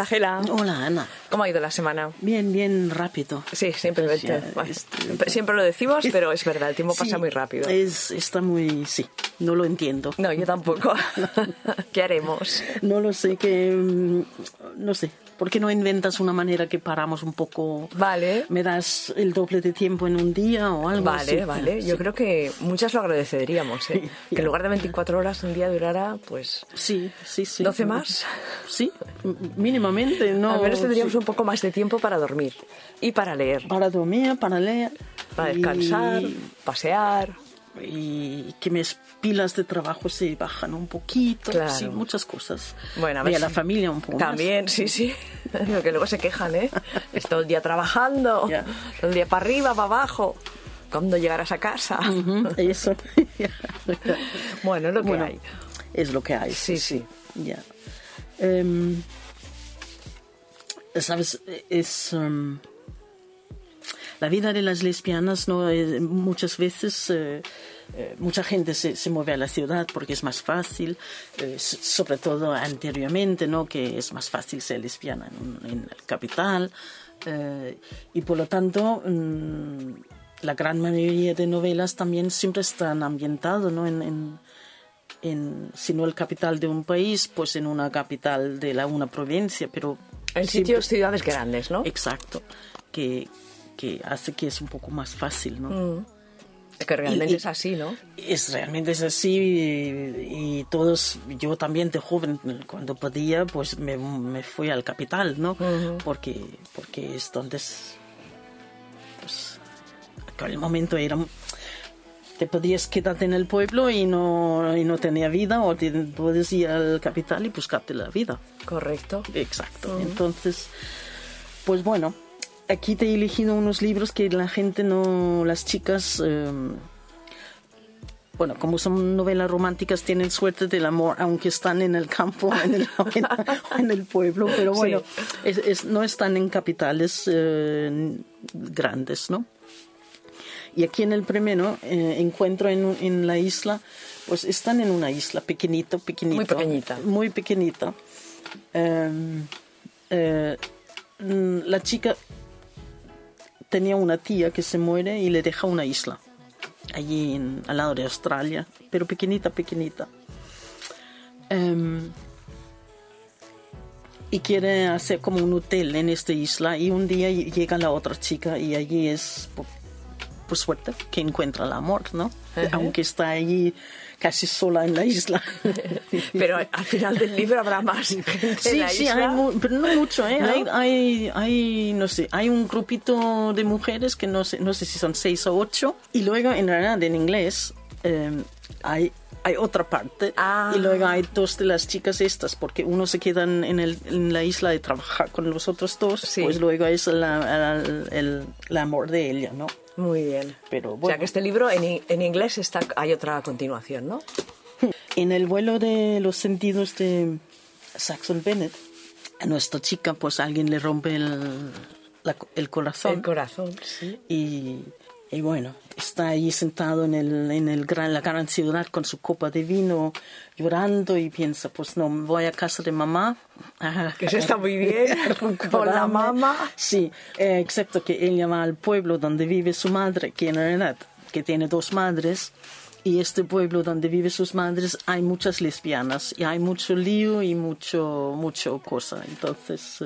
Hola, Gela. Hola, Ana. ¿Cómo ha ido la semana? Bien, bien rápido. Sí, simplemente. Bueno, siempre lo decimos, pero es verdad, el tiempo pasa muy rápido. Sí, no lo entiendo. No, yo tampoco. ¿Qué haremos? No lo sé, no sé. ¿Por qué no inventas una manera que paramos un poco? Vale. ¿Me das el doble de tiempo en un día o algo así? Vale. Yo creo que muchas lo agradeceríamos, ¿eh? Que en lugar de 24 horas un día durara, pues... Sí. ¿12 más? Sí, mínimamente. No, al menos tendríamos un poco más de tiempo para dormir y para leer. Para descansar, pasear... Y que mis pilas de trabajo se bajan un poquito, sí, muchas cosas. Bueno, y a la familia un poco también, más. Sí. Lo que luego se quejan, ¿eh? Es todo el día trabajando, todo el día para arriba, para abajo. ¿Cuándo llegarás a casa? Eso. Bueno, es lo que hay. Es lo que hay. Sí. Ya. ¿Sabes? La vida de las lesbianas, ¿no? Muchas veces mucha gente se mueve a la ciudad porque es más fácil, sobre todo anteriormente, ¿no? Que es más fácil ser lesbiana en la capital, y por lo tanto la gran mayoría de novelas también siempre están ambientadas, ¿no? Si no el capital de un país, pues en una capital de una provincia, pero en sitios, ciudades grandes, ¿no? Exacto, que hace que es un poco más fácil, ¿no? Que realmente es así, ¿no? Realmente es así y todos, yo también de joven, cuando podía, pues me fui al capital, ¿no? Porque es donde, pues, aquel momento te podías quedarte en el pueblo y no tenía vida, o te podías ir al capital y buscarte la vida. Correcto. Exacto. Entonces, pues bueno... Aquí te he elegido unos libros que la gente no... Las chicas, como son novelas románticas, tienen suerte del amor, aunque están en el campo, en el pueblo. Pero bueno, no están en capitales grandes, ¿no? Y aquí en el primero encuentro en la isla, pues están en una isla pequeñita. Muy pequeñita. Muy pequeñita. La chica... Tenía una tía que se muere y le deja una isla, allí al lado de Australia, pero pequeñita. Y quiere hacer como un hotel en esta isla, y un día llega la otra chica y allí es, por suerte, que encuentra el amor, ¿no? Aunque está allí casi sola en la isla. Pero al final del libro habrá más gente en la isla. Pero no mucho, ¿eh? ¿No? Hay, no sé, hay un grupito de mujeres que no sé si son 6 o 8, y luego en realidad en inglés hay otra parte, y luego hay 2 de las chicas estas, porque uno se queda en la isla de trabajar con los otros 2, pues luego es el amor de ella, ¿no? Muy bien. Pero bueno. O sea que este libro en inglés hay otra continuación, ¿no? En El vuelo de los sentidos de Saxon Bennett, a nuestra chica, pues alguien le rompe el corazón. El corazón, sí. Y bueno, está ahí sentado en la gran ciudad con su copa de vino, llorando, y piensa, pues no, voy a casa de mamá. Que se está muy bien, con la mamá. Sí, excepto que ella va al pueblo donde vive su madre, que en realidad que tiene 2 madres, y este pueblo donde vive sus madres hay muchas lesbianas, y hay mucho lío y mucho cosa. Entonces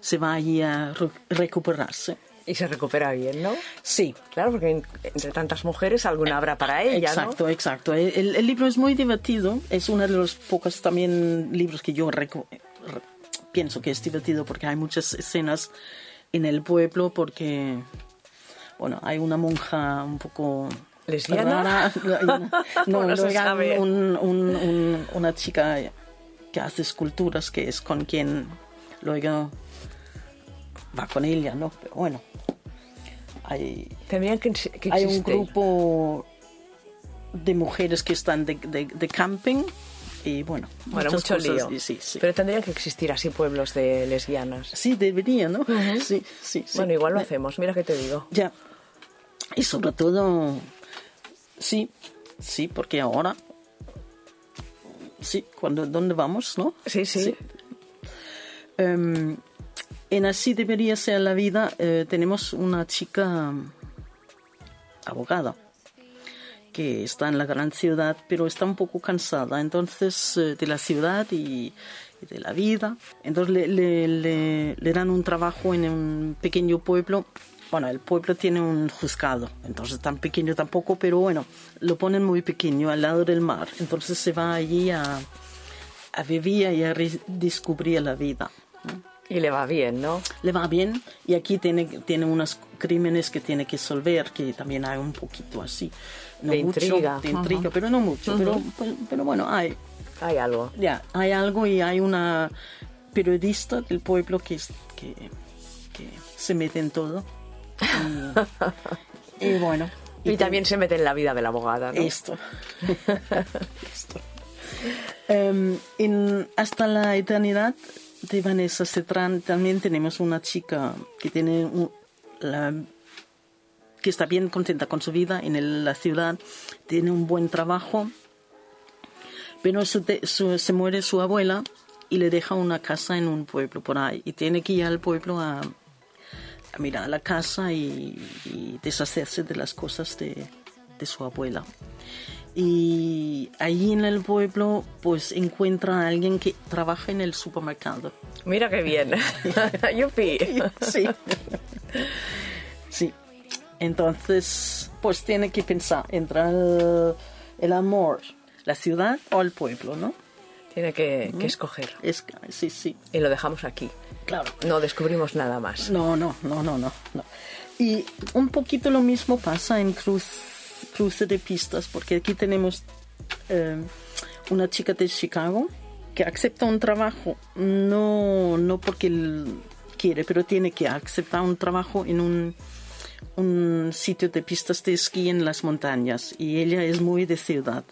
se va allí a recuperarse. Y se recupera bien, ¿no? Sí. Claro, porque entre tantas mujeres alguna habrá para ella, exacto, ¿no? Exacto. El libro es muy divertido. Es uno de los pocos también libros que yo pienso que es divertido, porque hay muchas escenas en el pueblo, porque, bueno, hay una monja un poco... ¿Lesbiana? No, una chica que hace esculturas, que es con quien luego... va con ella, ¿no? Pero bueno, hay un grupo de mujeres que están de camping, y bueno, mucho lío. Sí. Pero tendrían que existir así pueblos de lesbianas. Sí, debería, ¿no? Sí. Bueno, igual lo hacemos, mira que te digo. Ya. Y sobre todo, sí, porque ahora, ¿dónde vamos, no? Sí. En Así debería ser la vida, tenemos una chica abogada que está en la gran ciudad, pero está un poco cansada entonces de la ciudad y de la vida. Entonces le dan un trabajo en un pequeño pueblo. Bueno, el pueblo tiene un juzgado, entonces tan pequeño tampoco, pero bueno, lo ponen muy pequeño, al lado del mar. Entonces se va allí a vivir y a redescubrir la vida. Y le va bien, ¿no? Le va bien, y aquí tiene unos crímenes que tiene que solver, que también hay un poquito así. No de mucho, intriga. De intriga, uh-huh. Pero no mucho, uh-huh. pero bueno, hay... Hay algo. Ya, hay algo, y hay una periodista del pueblo que se mete en todo. Y bueno. Y también se mete en la vida de la abogada, ¿no? Esto. En Hasta la eternidad de Vanessa Cetrán también tenemos una chica que tiene que está bien contenta con su vida en la ciudad, tiene un buen trabajo, pero se muere su abuela y le deja una casa en un pueblo por ahí, y tiene que ir al pueblo a mirar la casa y deshacerse de las cosas de su abuela. Y allí en el pueblo pues encuentra a alguien que trabaja en el supermercado. Mira qué bien. Yupi. Sí. Entonces pues tiene que pensar entre el amor, la ciudad o el pueblo, ¿no? Tiene que escoger. Sí. Y lo dejamos aquí. Claro. No descubrimos nada más. No. Y un poquito lo mismo pasa en Cruce de Pistas, porque aquí tenemos una chica de Chicago que acepta un trabajo, no porque él quiere, pero tiene que aceptar un trabajo en un sitio de pistas de esquí en las montañas, y ella es muy de ciudad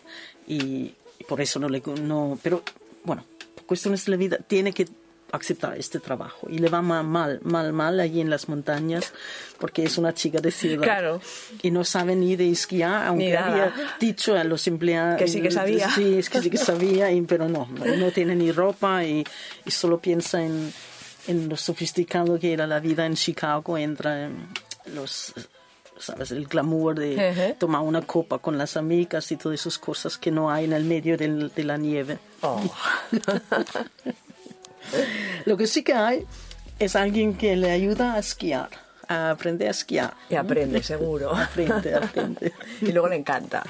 y por eso no, pero bueno, por cuestiones de la vida tiene que aceptar este trabajo, y le va mal allí en las montañas porque es una chica de ciudad, claro, y no sabe ni de esquiar, aunque había dicho a los empleados que sí que sabía, pero no tiene ni ropa, y solo piensa en lo sofisticado que era la vida en Chicago, entra en los, sabes, el glamour de tomar una copa con las amigas y todas esas cosas que no hay en el medio de la nieve. Lo que sí que hay es alguien que le ayuda a esquiar, a aprender a esquiar. Y aprende, seguro. Aprende. Y luego le encanta.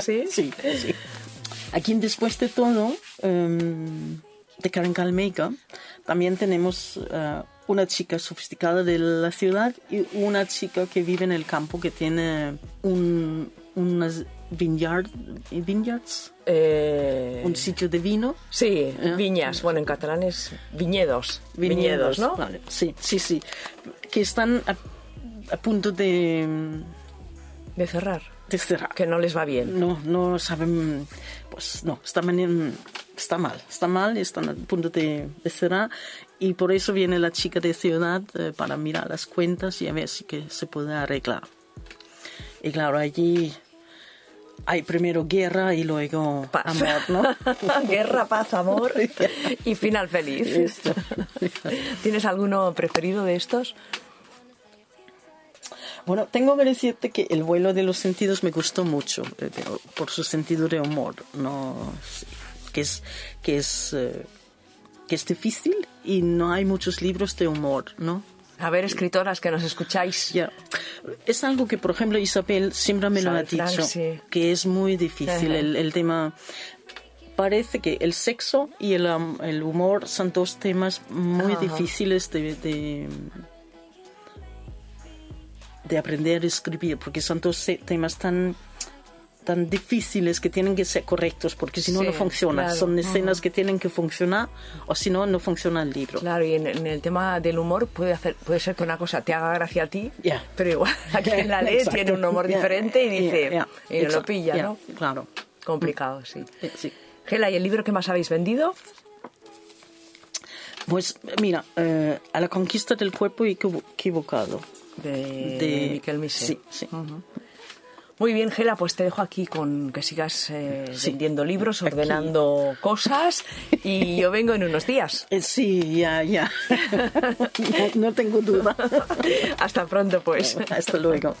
Sí. Aquí, después de todo, de Karen Calmeica, también tenemos una chica sofisticada de la ciudad y una chica que vive en el campo, que tiene unas vineyards, un sitio de vino. Sí, viñas. Bueno, en catalán es viñedos. Viñedos, ¿no? Vale. Sí. Que están a punto de cerrar. Que no les va bien. No saben... Pues no, está mal, están a punto de cerrar, y por eso viene la chica de ciudad para mirar las cuentas y a ver si que se puede arreglar. Y claro, allí... Hay primero guerra y luego paz. Amor, ¿no? Guerra, paz, amor y final feliz. Esto. ¿Tienes alguno preferido de estos? Bueno, tengo que decirte que El vuelo de los sentidos me gustó mucho, pero por su sentido de humor, ¿no? Sí. Que es difícil y no hay muchos libros de humor, ¿no? A ver, escritoras que nos escucháis. Yeah. Es algo que, por ejemplo, Isabel siempre me lo ha dicho, Frank, sí, que es muy difícil el tema. Parece que el sexo y el humor son dos temas muy difíciles de aprender a escribir, porque son dos temas tan difíciles que tienen que ser correctos, porque si no, no funciona. Claro. Son escenas que tienen que funcionar, o si no, no funciona el libro. Claro, y en el tema del humor puede ser que una cosa te haga gracia a ti, pero igual a quien la lee tiene un humor diferente y dice, y no lo pilla, ¿no? Claro. Complicado, sí. Gela, ¿y el libro que más habéis vendido? Pues mira, A la conquista del cuerpo equivocado. De Miquel Miser. Sí. Uh-huh. Muy bien, Gela, pues te dejo aquí con que sigas vendiendo libros, ordenando cosas, y yo vengo en unos días. Sí, ya. No tengo duda. Hasta pronto, pues. Hasta luego.